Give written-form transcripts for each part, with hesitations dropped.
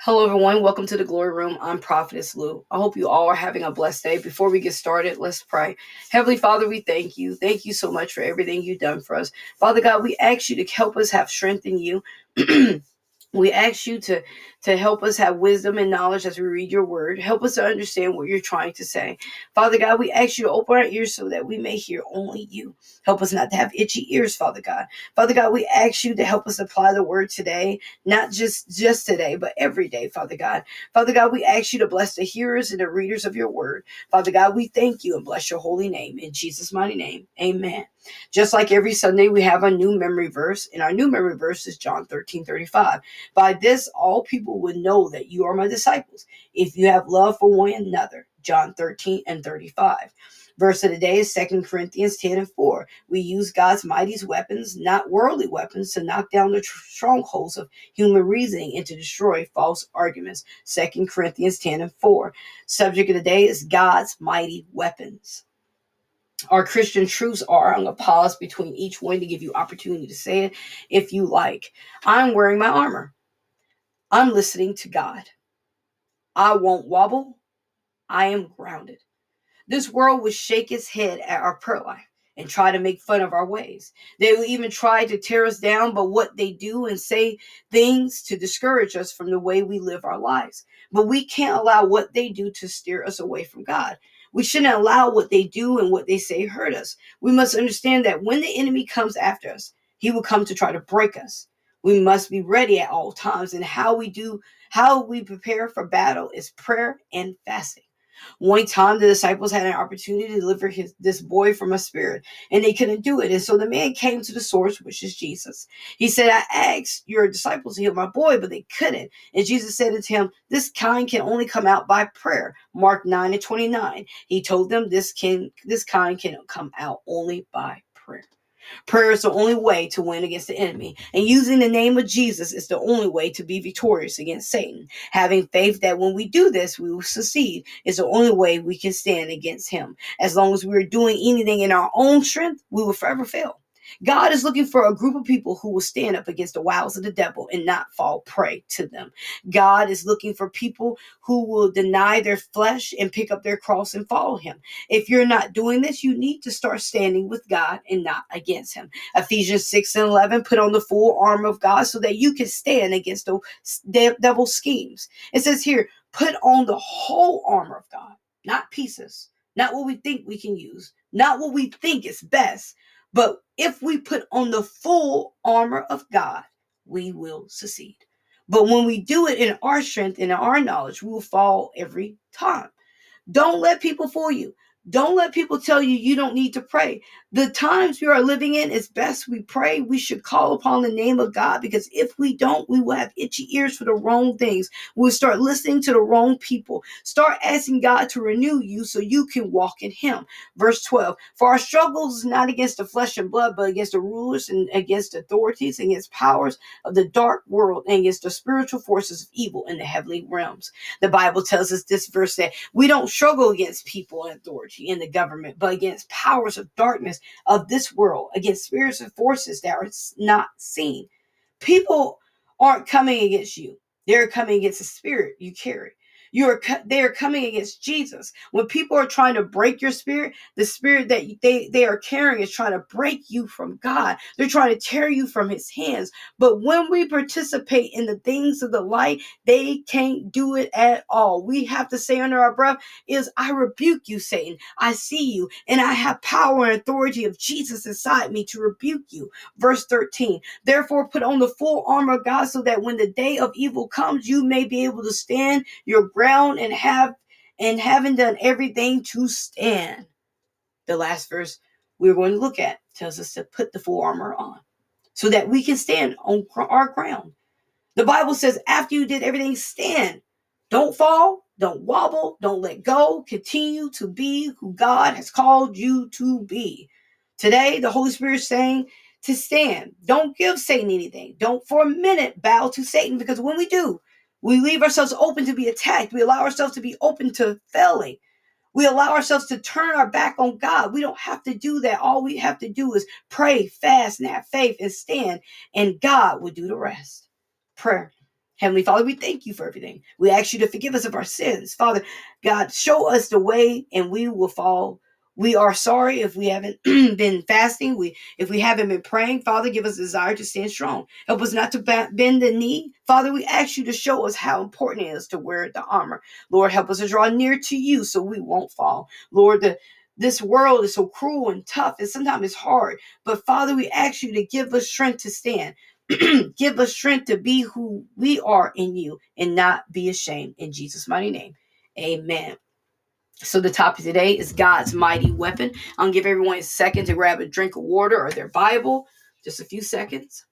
Hello, everyone. Welcome to the Glory Room. I'm Prophetess Lou. I hope you all are having a blessed day. Before we get started, let's pray. Heavenly Father, we thank you. Thank you so much for everything you've done for us. Father God, we ask you to help us have strength in you. We ask you to help us have wisdom and knowledge as we read your word. Help us to understand what you're trying to say. Father God, we ask you to open our ears so that we may hear only you. Help us not to have itchy ears, Father God. Father God, we ask you to help us apply the word today, not just today, but every day, Father God. Father God, we ask you to bless the hearers and the readers of your word. Father God, we thank you and bless your holy name. In Jesus' mighty name, amen. Just like every Sunday, we have a new memory verse, and our new memory verse is John 13:35. By this, all people would know that you are my disciples, if you have love for one another. John 13:35. Verse of the day is 2 Corinthians 10:4. We use God's mightiest weapons, not worldly weapons, to knock down the strongholds of human reasoning and to destroy false arguments. 2 Corinthians 10:4. Subject of the day is God's mighty weapons. Our Christian truths are, I'm going to pause between each one to give you opportunity to say it if you like. I'm wearing my armor. I'm listening to God. I won't wobble. I am grounded. This world will shake its head at our prayer life and try to make fun of our ways. They will even try to tear us down, but what they do and say things to discourage us from the way we live our lives. But we can't allow what they do to steer us away from God. We shouldn't allow what they do and what they say hurt us. We must understand that when the enemy comes after us, he will come to try to break us. We must be ready at all times, and how we prepare for battle is prayer and fasting. One time, the disciples had an opportunity to deliver this boy from a spirit, and they couldn't do it. And so the man came to the source, which is Jesus. He said, I asked your disciples to heal my boy, but they couldn't. And Jesus said unto him, this kind can only come out by prayer. Mark 9:29. He told them this kind can come out only by prayer. Prayer is the only way to win against the enemy, and using the name of Jesus is the only way to be victorious against Satan. Having faith that when we do this, we will succeed is the only way we can stand against him. As long as we are doing anything in our own strength, we will forever fail. God is looking for a group of people who will stand up against the wiles of the devil and not fall prey to them. God is looking for people who will deny their flesh and pick up their cross and follow him. If you're not doing this, you need to start standing with God and not against him. Ephesians 6:11, put on the full armor of God so that you can stand against the devil's schemes. It says here, put on the whole armor of God, not pieces, not what we think we can use, not what we think is best, but if we put on the full armor of God, we will succeed. But when we do it in our strength and in our knowledge, we will fall every time. Don't let people fool you. Don't let people tell you you don't need to pray. The times we are living in is best we pray. We should call upon the name of God, because if we don't, we will have itchy ears for the wrong things. We'll start listening to the wrong people. Start asking God to renew you so you can walk in him. Verse 12, for our struggles is not against the flesh and blood, but against the rulers and against authorities, against powers of the dark world, and against the spiritual forces of evil in the heavenly realms. The Bible tells us this verse that we don't struggle against people and authority in the government, but against powers of darkness of this world, against spirits and forces that are not seen. People aren't coming against you. They're coming against the spirit you carry. They are coming against Jesus. When people are trying to break your spirit, the spirit that they are carrying is trying to break you from God. They're trying to tear you from his hands. But when we participate in the things of the light, they can't do it at all. We have to say under our breath is, I rebuke you, Satan. I see you, and I have power and authority of Jesus inside me to rebuke you. Verse 13, therefore put on the full armor of God so that when the day of evil comes, you may be able to stand your ground. And having done everything to stand. The last verse we're going to look at tells us to put the full armor on so that we can stand on our ground. The Bible says after you did everything, stand. Don't fall, don't wobble, don't let go. Continue to be who God has called you to be. Today, the Holy Spirit is saying to stand. Don't give Satan anything. Don't for a minute bow to Satan, because when we do, we leave ourselves open to be attacked. We allow ourselves to be open to failing. We allow ourselves to turn our back on God. We don't have to do that. All we have to do is pray, fast, and have faith and stand, and God will do the rest. Prayer. Heavenly Father, we thank you for everything. We ask you to forgive us of our sins. Father God, show us the way and we will follow. We are sorry if we haven't been fasting, if we haven't been praying. Father, give us a desire to stand strong. Help us not to bend the knee. Father, we ask you to show us how important it is to wear the armor. Lord, help us to draw near to you so we won't fall. Lord, this world is so cruel and tough, and sometimes it's hard. But Father, we ask you to give us strength to stand. Give us strength to be who we are in you and not be ashamed. In Jesus' mighty name, amen. So the topic today is God's mighty weapon. I'm going to give everyone a second to grab a drink of water or their Bible. Just a few seconds.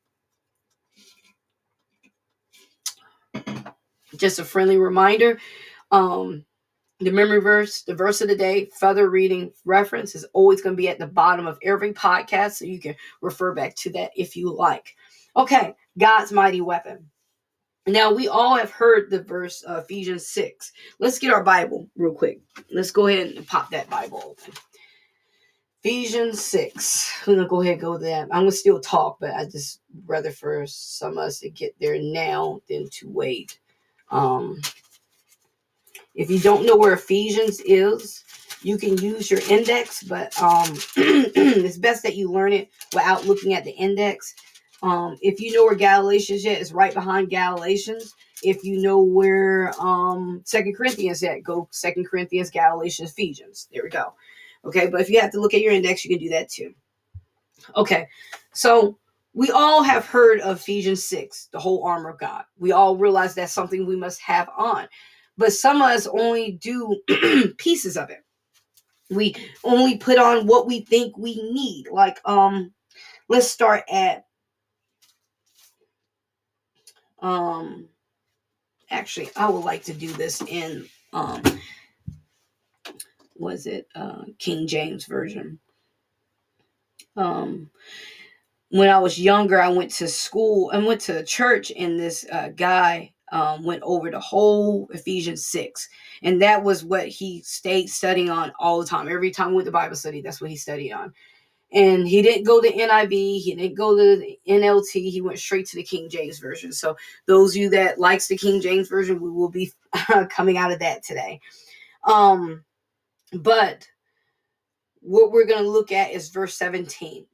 Just a friendly reminder. The memory verse, the verse of the day, further reading reference is always going to be at the bottom of every podcast. So you can refer back to that if you like. Okay, God's mighty weapon. Now, we all have heard the verse Ephesians 6. Let's get our Bible real quick. Let's go ahead and pop that Bible open. Ephesians 6. We're going to go ahead and go to that. I'm going to still talk, but I just rather for some of us to get there now than to wait. If you don't know where Ephesians is, you can use your index, but it's best that you learn it without looking at the index. If you know where Galatians yet, it's right behind Galatians. If you know where 2 Corinthians yet, go 2 Corinthians, Galatians, Ephesians. There we go. Okay, but if you have to look at your index, you can do that too. Okay, so we all have heard of Ephesians 6, the whole armor of God. We all realize that's something we must have on. But some of us only do pieces of it. We only put on what we think we need. Like, let's start at actually, I would like to do this in, King James Version. When I was younger, I went to school and went to church, and this guy went over the whole Ephesians 6, and that was what he stayed studying on all the time. Every time we went to Bible study, that's what he studied on. And he didn't go to NIV. He didn't go to the NLT. He went straight to the King James Version. So those of you that likes the King James Version, we will be coming out of that today. But what we're going to look at is verse 17.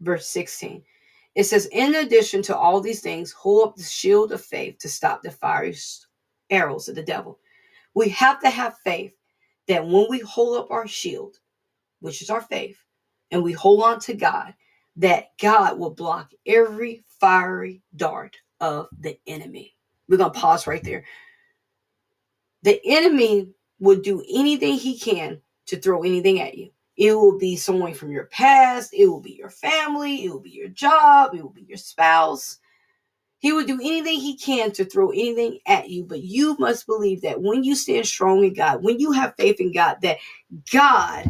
Verse 16. It says, in addition to all these things, hold up the shield of faith to stop the fiery arrows of the devil. We have to have faith. That when we hold up our shield, which is our faith, and we hold on to God, that God will block every fiery dart of the enemy. We're going to pause right there. The enemy will do anything he can to throw anything at you. It will be someone from your past. It will be your family. It will be your job. It will be your spouse. He will do anything he can to throw anything at you, but you must believe that when you stand strong in God, when you have faith in God, that God,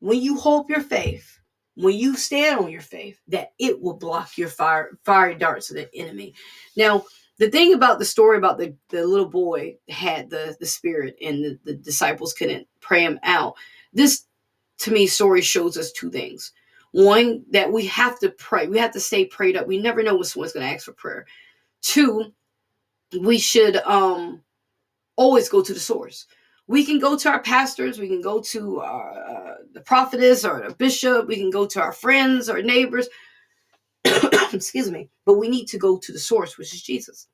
when you hold your faith, when you stand on your faith, that it will block your fiery darts of the enemy. Now, the thing about the story about the little boy had the spirit and the disciples couldn't pray him out. This, to me, story shows us two things. One, that we have to pray. We have to stay prayed up. We never know when someone's going to ask for prayer. Two, we should always go to the source. We can go to our pastors. We can go to the prophetess or the bishop. We can go to our friends or neighbors. Excuse me. But we need to go to the source, which is Jesus.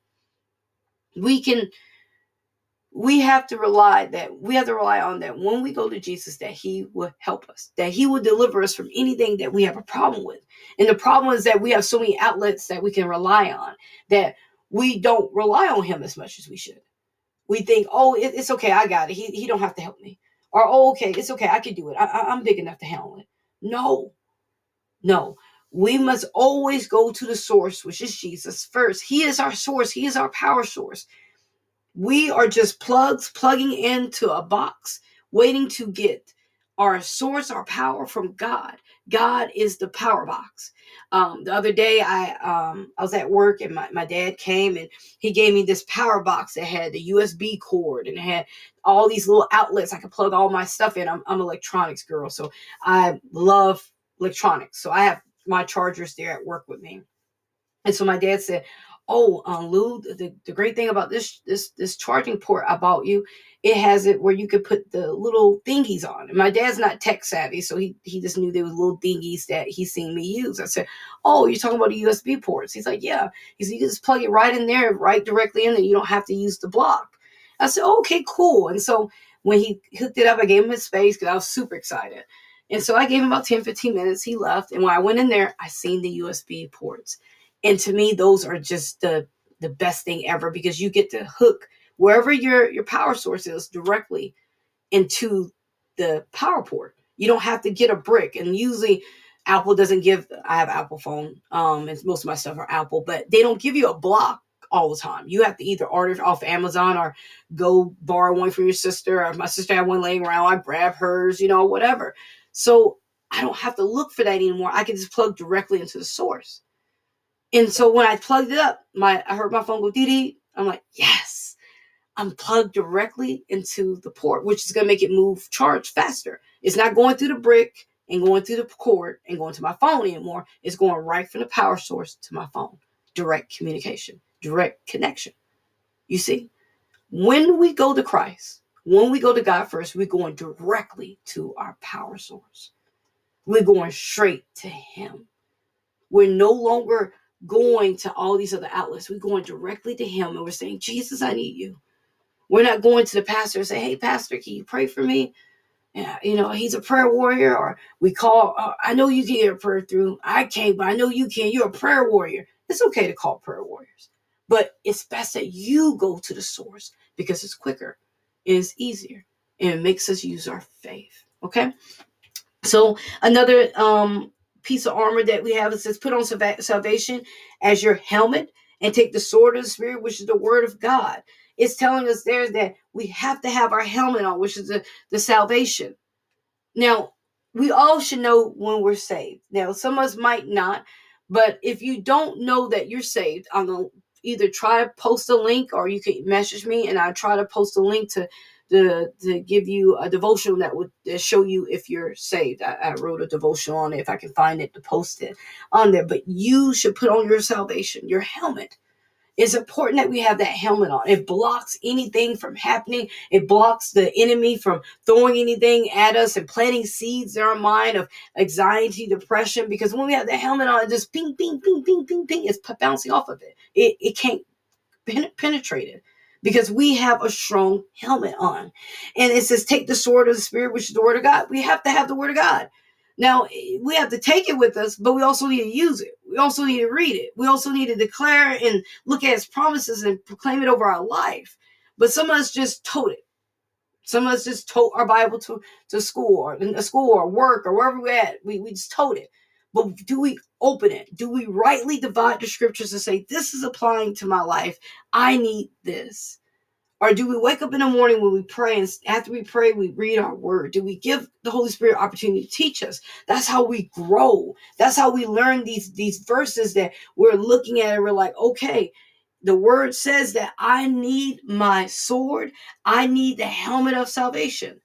We have to rely on that when we go to Jesus, that he will help us, that he will deliver us from anything that we have a problem with. And the problem is that we have so many outlets that we can rely on, that we don't rely on him as much as we should. We think, oh, it's okay. I got it. He don't have to help me. Or, oh, okay. It's okay. I can do it. I'm big enough to handle it. No. We must always go to the source, which is Jesus first. He is our source. He is our power source. We are just plugs plugging into a box, waiting to get our source, our power from God. God is the power box. The other day, I was at work and my dad came and he gave me this power box that had the USB cord and it had all these little outlets I could plug all my stuff in. I'm an electronics girl, so I love electronics. So I have my chargers there at work with me. And so my dad said, "Oh, Lou, the great thing about this charging port I bought you, it has it where you could put the little thingies on." And my dad's not tech savvy, so he just knew there was little thingies that he seen me use. I said, "Oh, you're talking about the USB ports?" He's like, "Yeah." He said, "You just plug it right in there, right directly in there. You don't have to use the block." I said, "Oh, okay, cool." And so when he hooked it up, I gave him his space because I was super excited. And so I gave him about 10, 15 minutes. He left. And when I went in there, I seen the USB ports. And to me, those are just the best thing ever, because you get to hook wherever your power source is directly into the power port. You don't have to get a brick. And usually Apple doesn't give, I have Apple phone, and most of my stuff are Apple, but they don't give you a block all the time. You have to either order it off Amazon or go borrow one from your sister. Or if my sister had one laying around, I grab hers, whatever. So I don't have to look for that anymore. I can just plug directly into the source. And so when I plugged it up, I heard my phone go dee-dee. I'm like, yes, I'm plugged directly into the port, which is going to make it move charge faster. It's not going through the brick and going through the cord and going to my phone anymore. It's going right from the power source to my phone. Direct communication, direct connection. You see, when we go to Christ, when we go to God first, we're going directly to our power source. We're going straight to Him. We're no longer going to all these other outlets. We're going directly to Him, and we're saying, "Jesus, I need you." We're not going to the pastor and say, "Hey, pastor, can you pray for me?" Yeah, he's a prayer warrior. Or we call, I know you can hear prayer through. I can't, but I know you can. You're a prayer warrior. It's okay to call prayer warriors, but it's best that you go to the source, because it's quicker, and it's easier, and it makes us use our faith. Okay. So another, piece of armor that we have, it says, "Put on salvation as your helmet and take the sword of the Spirit, which is the word of God." It's telling us there that we have to have our helmet on, which is the salvation. Now, we all should know when we're saved. Now, some of us might not, but if you don't know that you're saved, I'm going to either try to post a link, or you can message me and I'll try to post a link to give you a devotional that would show you if you're saved. I wrote a devotional on it, if I can find it, to post it on there. But you should put on your salvation, your helmet. It's important that we have that helmet on. It blocks anything from happening. It blocks the enemy from throwing anything at us and planting seeds in our mind of anxiety, depression. Because when we have that helmet on, it just ping, ping, ping, ping, ping, ping. It's bouncing off of it. It can't penetrate it, because we have a strong helmet on. And it says, take the sword of the Spirit, which is the word of God. We have to have the word of God. Now, we have to take it with us, but we also need to use it. We also need to read it. We also need to declare and look at His promises and proclaim it over our life. But some of us just tote it. Some of us just tote our Bible to school, or in a school or work or wherever we're at. We just tote it. But do we open it? Do we rightly divide the scriptures and say, this is applying to my life. I need this. Or do we wake up in the morning when we pray, and after we pray, we read our word? Do we give the Holy Spirit opportunity to teach us? That's how we grow. That's how we learn these verses that we're looking at and we're like, okay, the word says that I need my sword. I need the helmet of salvation.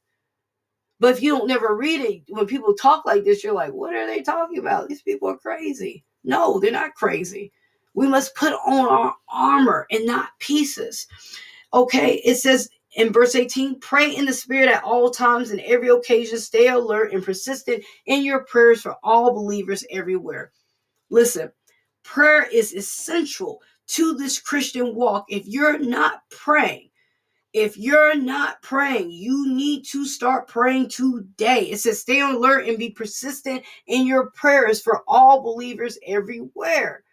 But if you don't never read it, when people talk like this, you're like, what are they talking about? These people are crazy. No, they're not crazy. We must put on our armor and not pieces. Okay, it says in verse 18, pray in the Spirit at all times and every occasion. Stay alert and persistent in your prayers for all believers everywhere. Listen, prayer is essential to this Christian walk. If you're not praying, you need to start praying today. It says, stay on alert and be persistent in your prayers for all believers everywhere.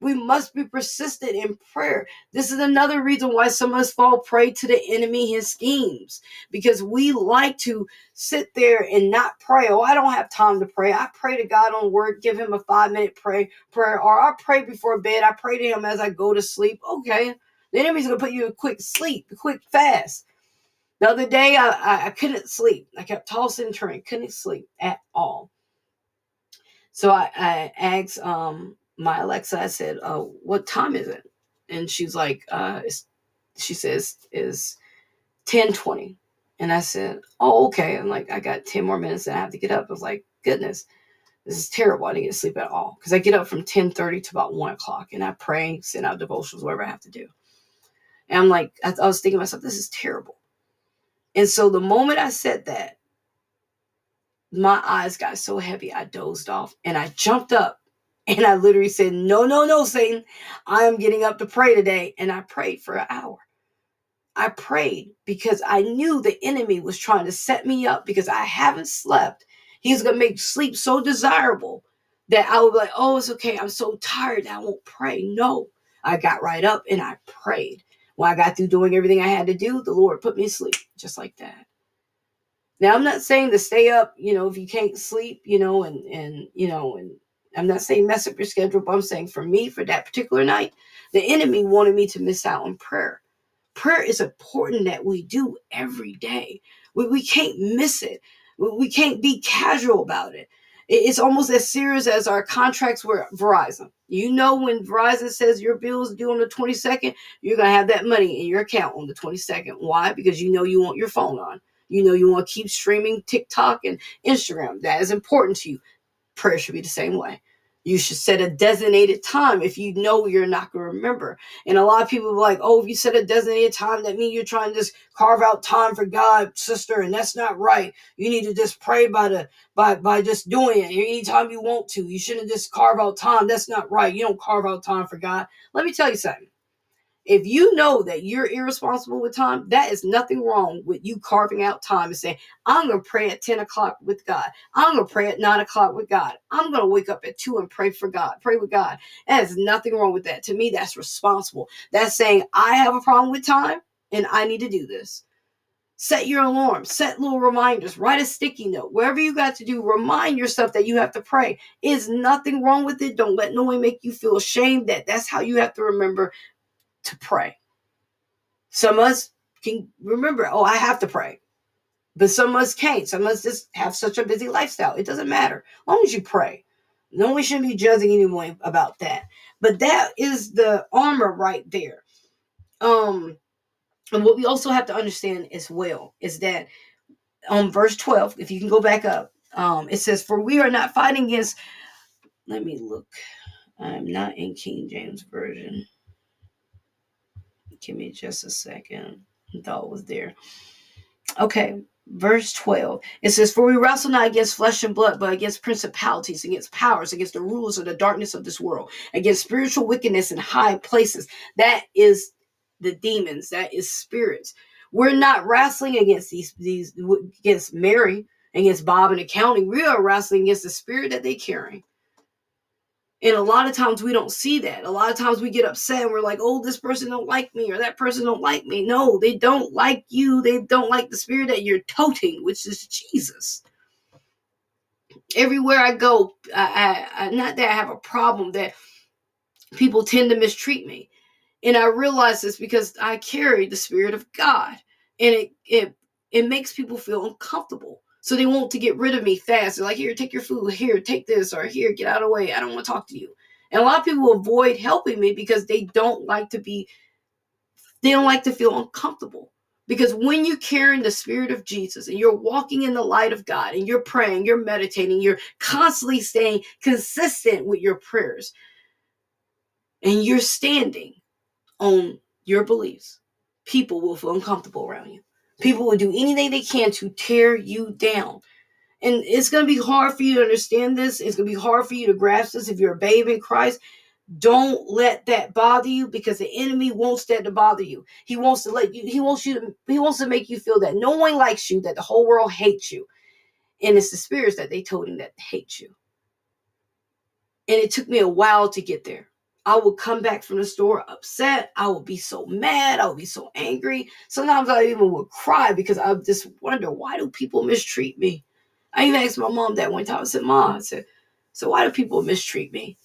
We must be persistent in prayer. This is another reason why some of us fall prey to the enemy, his schemes, because we like to sit there and not pray. Oh, I don't have time to pray. I pray to God on work, give Him a 5-minute prayer, or I pray before bed. I pray to Him as I go to sleep. Okay. The enemy's going to put you in quick sleep, quick fast. The other day, I couldn't sleep. I kept tossing and turning, couldn't sleep at all. So I asked my Alexa, I said, what time is it? And she's like, she says, 10:20. And I said, oh, okay. I'm like, I got 10 more minutes and I have to get up. I was like, goodness. This is terrible. I didn't get to sleep at all because I get up from 10:30 to about 1 o'clock and I pray, send out devotions, whatever I have to do. And I'm like, I was thinking to myself, this is terrible. And so the moment I said that, my eyes got so heavy, I dozed off and I jumped up and I literally said, no, Satan, I am getting up to pray today. And I prayed for an hour. I prayed because I knew the enemy was trying to set me up because I haven't slept. He's going to make sleep so desirable that I would be like, oh, it's okay. I'm so tired that I won't pray. No, I got right up and I prayed. When I got through doing everything I had to do, the Lord put me to sleep just like that. Now, I'm not saying to stay up, if you can't sleep, and I'm not saying mess up your schedule, but I'm saying for me, for that particular night, the enemy wanted me to miss out on prayer. Prayer is important that we do every day. We can't miss it. We can't be casual about it. It's almost as serious as our contracts with Verizon. When Verizon says your bill is due on the 22nd, you're going to have that money in your account on the 22nd. Why? Because you want your phone on. You want to keep streaming TikTok and Instagram. That is important to you. Prayer should be the same way. You should set a designated time if you know you're not going to remember. And a lot of people are like, oh, if you set a designated time, that means you're trying to just carve out time for God, sister, and that's not right. You need to just pray by just doing it anytime you want to. You shouldn't just carve out time. That's not right. You don't carve out time for God. Let me tell you something. If you know that you're irresponsible with time, that is nothing wrong with you carving out time and saying, I'm going to pray at 10 o'clock with God. I'm going to pray at 9 o'clock with God. I'm going to wake up at 2 and pray for God, pray with God. That is nothing wrong with that. To me, that's responsible. That's saying I have a problem with time and I need to do this. Set your alarm, set little reminders, write a sticky note, whatever you got to do, remind yourself that you have to pray. There's nothing wrong with it. Don't let no one make you feel ashamed that that's how you have to remember to pray. Some of us can remember, oh, I have to pray. But some of us can't. Some of us just have such a busy lifestyle. It doesn't matter. As long as you pray. No one should be judging anyone about that. But that is the armor right there. And what we also have to understand as well is that on verse 12, if you can go back up, it says, for we are not fighting against, let me look. I'm not in King James Version. Give me just a second. I thought it was there. Okay, verse 12. It says, for we wrestle not against flesh and blood, but against principalities, against powers, against the rulers of the darkness of this world, against spiritual wickedness in high places. That is the demons. That is spirits. We're not wrestling against these against Mary, against Bob and the county. We are wrestling against the spirit that they're carrying. And a lot of times we don't see that. A lot of times we get upset and we're like, oh, this person don't like me or that person don't like me. No, they don't like you. They don't like the spirit that you're toting, which is Jesus. Everywhere I go, I not that I have a problem that people tend to mistreat me. And I realize this because I carry the spirit of God. And it makes people feel uncomfortable. So they want to get rid of me fast. They're like, here, take your food. Here, take this. Or here, get out of the way. I don't want to talk to you. And a lot of people avoid helping me because they don't like to feel uncomfortable. Because when you're carrying the spirit of Jesus and you're walking in the light of God and you're praying, you're meditating, you're constantly staying consistent with your prayers. And you're standing on your beliefs. People will feel uncomfortable around you. People will do anything they can to tear you down. And it's going to be hard for you to understand this. It's going to be hard for you to grasp this if you're a babe in Christ. Don't let that bother you because the enemy wants that to bother you. He wants to make you feel that no one likes you, that the whole world hates you. And it's the spirits that they told him that hate you. And it took me a while to get there. I will come back from the store upset. I will be so mad. I will be so angry. Sometimes I even will cry because I just wonder, why do people mistreat me? I even asked my mom that one time. I said, Mom, so why do people mistreat me?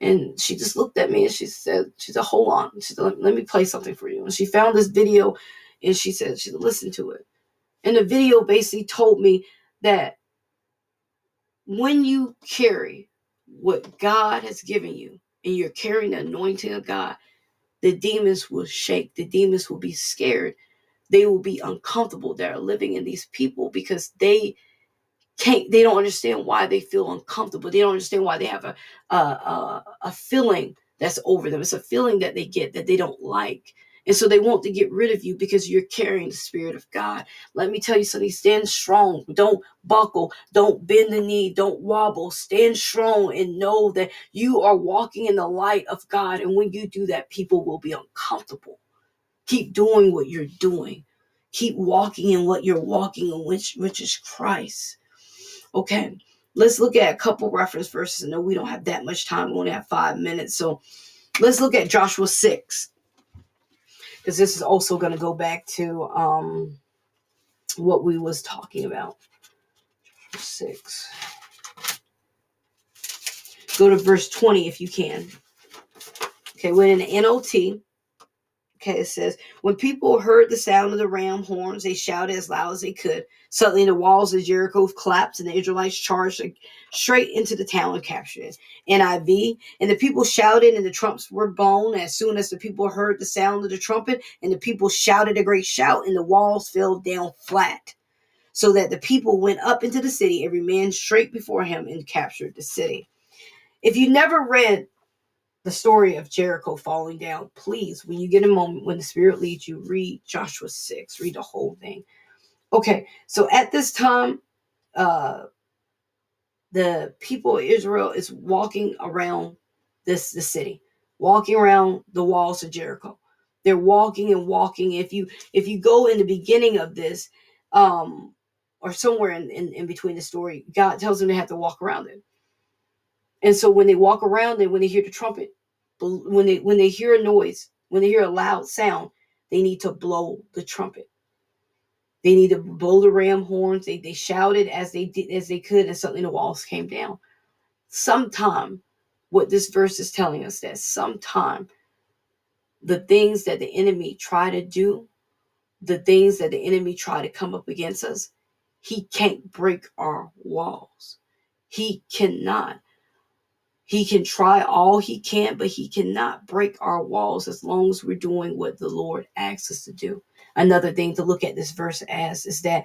And she just looked at me and she said, hold on. She said, let me play something for you. And she found this video and she said, listen to it. And the video basically told me that when you carry what God has given you, and you're carrying the anointing of God, the demons will shake. The demons will be scared. They will be uncomfortable. They're living in these people because they they don't understand why they feel uncomfortable. They don't understand why they have a feeling that's over them. It's a feeling that they get that they don't like. And so they want to get rid of you because you're carrying the Spirit of God. Let me tell you something. Stand strong. Don't buckle. Don't bend the knee. Don't wobble. Stand strong and know that you are walking in the light of God. And when you do that, people will be uncomfortable. Keep doing what you're doing. Keep walking in what you're walking in, which is Christ. Okay, let's look at a couple reference verses. I know we don't have that much time. We only have 5 minutes. So let's look at Joshua 6. Because this is also going to go back to what we was talking about. 6. Go to verse 20 if you can. Okay, we're in the NLT. Okay, it says, when people heard the sound of the ram horns, they shouted as loud as they could. Suddenly the walls of Jericho collapsed and the Israelites charged straight into the town and captured it. NIV, and the people shouted and the trumpets were blown. As soon as the people heard the sound of the trumpet, and the people shouted a great shout, and the walls fell down flat, so that the people went up into the city, every man straight before him, and captured the city. If you never read the story of Jericho falling down, please, when you get a moment, when the Spirit leads you, read Joshua 6, read the whole thing. Okay, so at this time, the people of Israel is walking around the city, walking around the walls of Jericho. They're walking and walking. If you go in the beginning of this, or somewhere in between the story, God tells them they have to walk around it. And so when they walk around and when they hear the trumpet, when they hear a noise, when they hear a loud sound, they need to blow the trumpet. They need to blow the ram horns. They shouted as they could, and suddenly the walls came down. Sometime, what this verse is telling us, that sometime the things that the enemy try to do, the things that the enemy try to come up against us, he can't break our walls. He cannot. He can try all he can, but he cannot break our walls as long as we're doing what the Lord asks us to do. Another thing to look at this verse as is that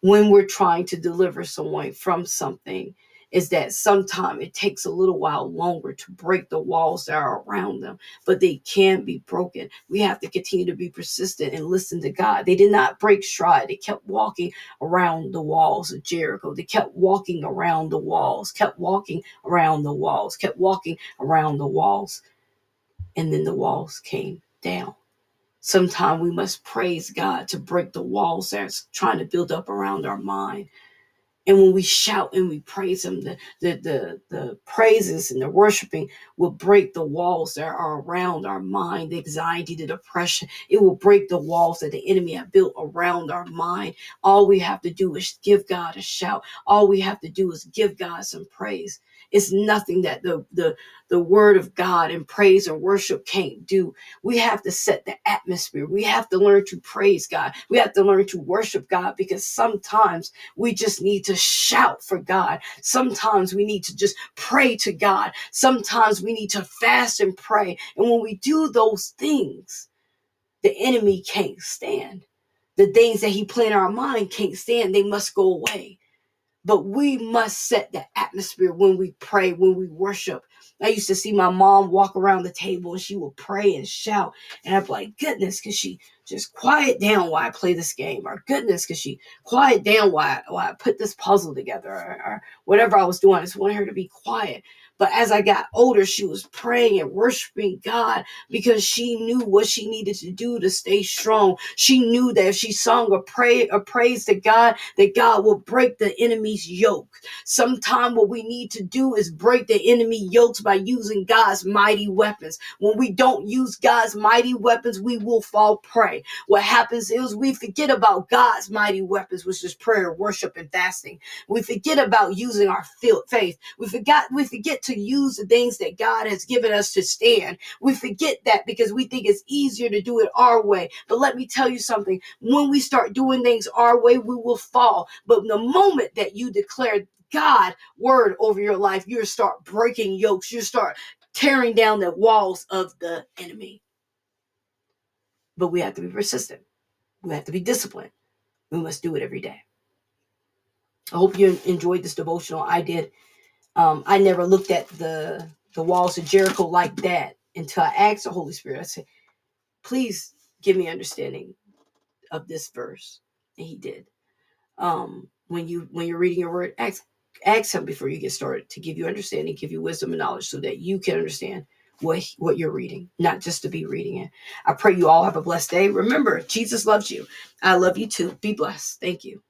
when we're trying to deliver someone from something, is that sometimes it takes a little while longer to break the walls that are around them, but they can be broken. We have to continue to be persistent and listen to God. They did not break stride. They kept walking around the walls of Jericho. They kept walking around the walls, kept walking around the walls, kept walking around the walls. And then the walls came down. Sometimes we must praise God to break the walls that's trying to build up around our mind. And when we shout and we praise him, the praises and the worshiping will break the walls that are around our mind, the anxiety, the depression. It will break the walls that the enemy have built around our mind. All we have to do is give God a shout. All we have to do is give God some praise. It's nothing that the word of God and praise and worship can't do. We have to set the atmosphere. We have to learn to praise God. We have to learn to worship God, because sometimes we just need to shout for God. Sometimes we need to just pray to God. Sometimes we need to fast and pray. And when we do those things, the enemy can't stand. The things that he put in our mind can't stand. They must go away. But we must set the atmosphere when we pray, when we worship. I used to see my mom walk around the table and she would pray and shout. And I'd be like, goodness, could she just quiet down while I play this game? Or goodness, could she quiet down while I put this puzzle together? Or whatever I was doing, I just wanted her to be quiet. But as I got older, she was praying and worshiping God because she knew what she needed to do to stay strong. She knew that if she sung a praise to God, that God will break the enemy's yoke. Sometimes what we need to do is break the enemy yokes by using God's mighty weapons. When we don't use God's mighty weapons, we will fall prey. What happens is we forget about God's mighty weapons, which is prayer, worship, and fasting. We forget about using our faith. We forget to use the things that God has given us to stand. We forget that because we think it's easier to do it our way. But let me tell you something. When we start doing things our way, we will fall. But the moment that you declare God's word over your life, you start breaking yokes. You start tearing down the walls of the enemy. But we have to be persistent. We have to be disciplined. We must do it every day. I hope you enjoyed this devotional. I did. I never looked at the walls of Jericho like that until I asked the Holy Spirit. I said, please give me understanding of this verse. And he did. When you're reading your word, ask him before you get started to give you understanding, give you wisdom and knowledge so that you can understand what you're reading, not just to be reading it. I pray you all have a blessed day. Remember, Jesus loves you. I love you too. Be blessed. Thank you.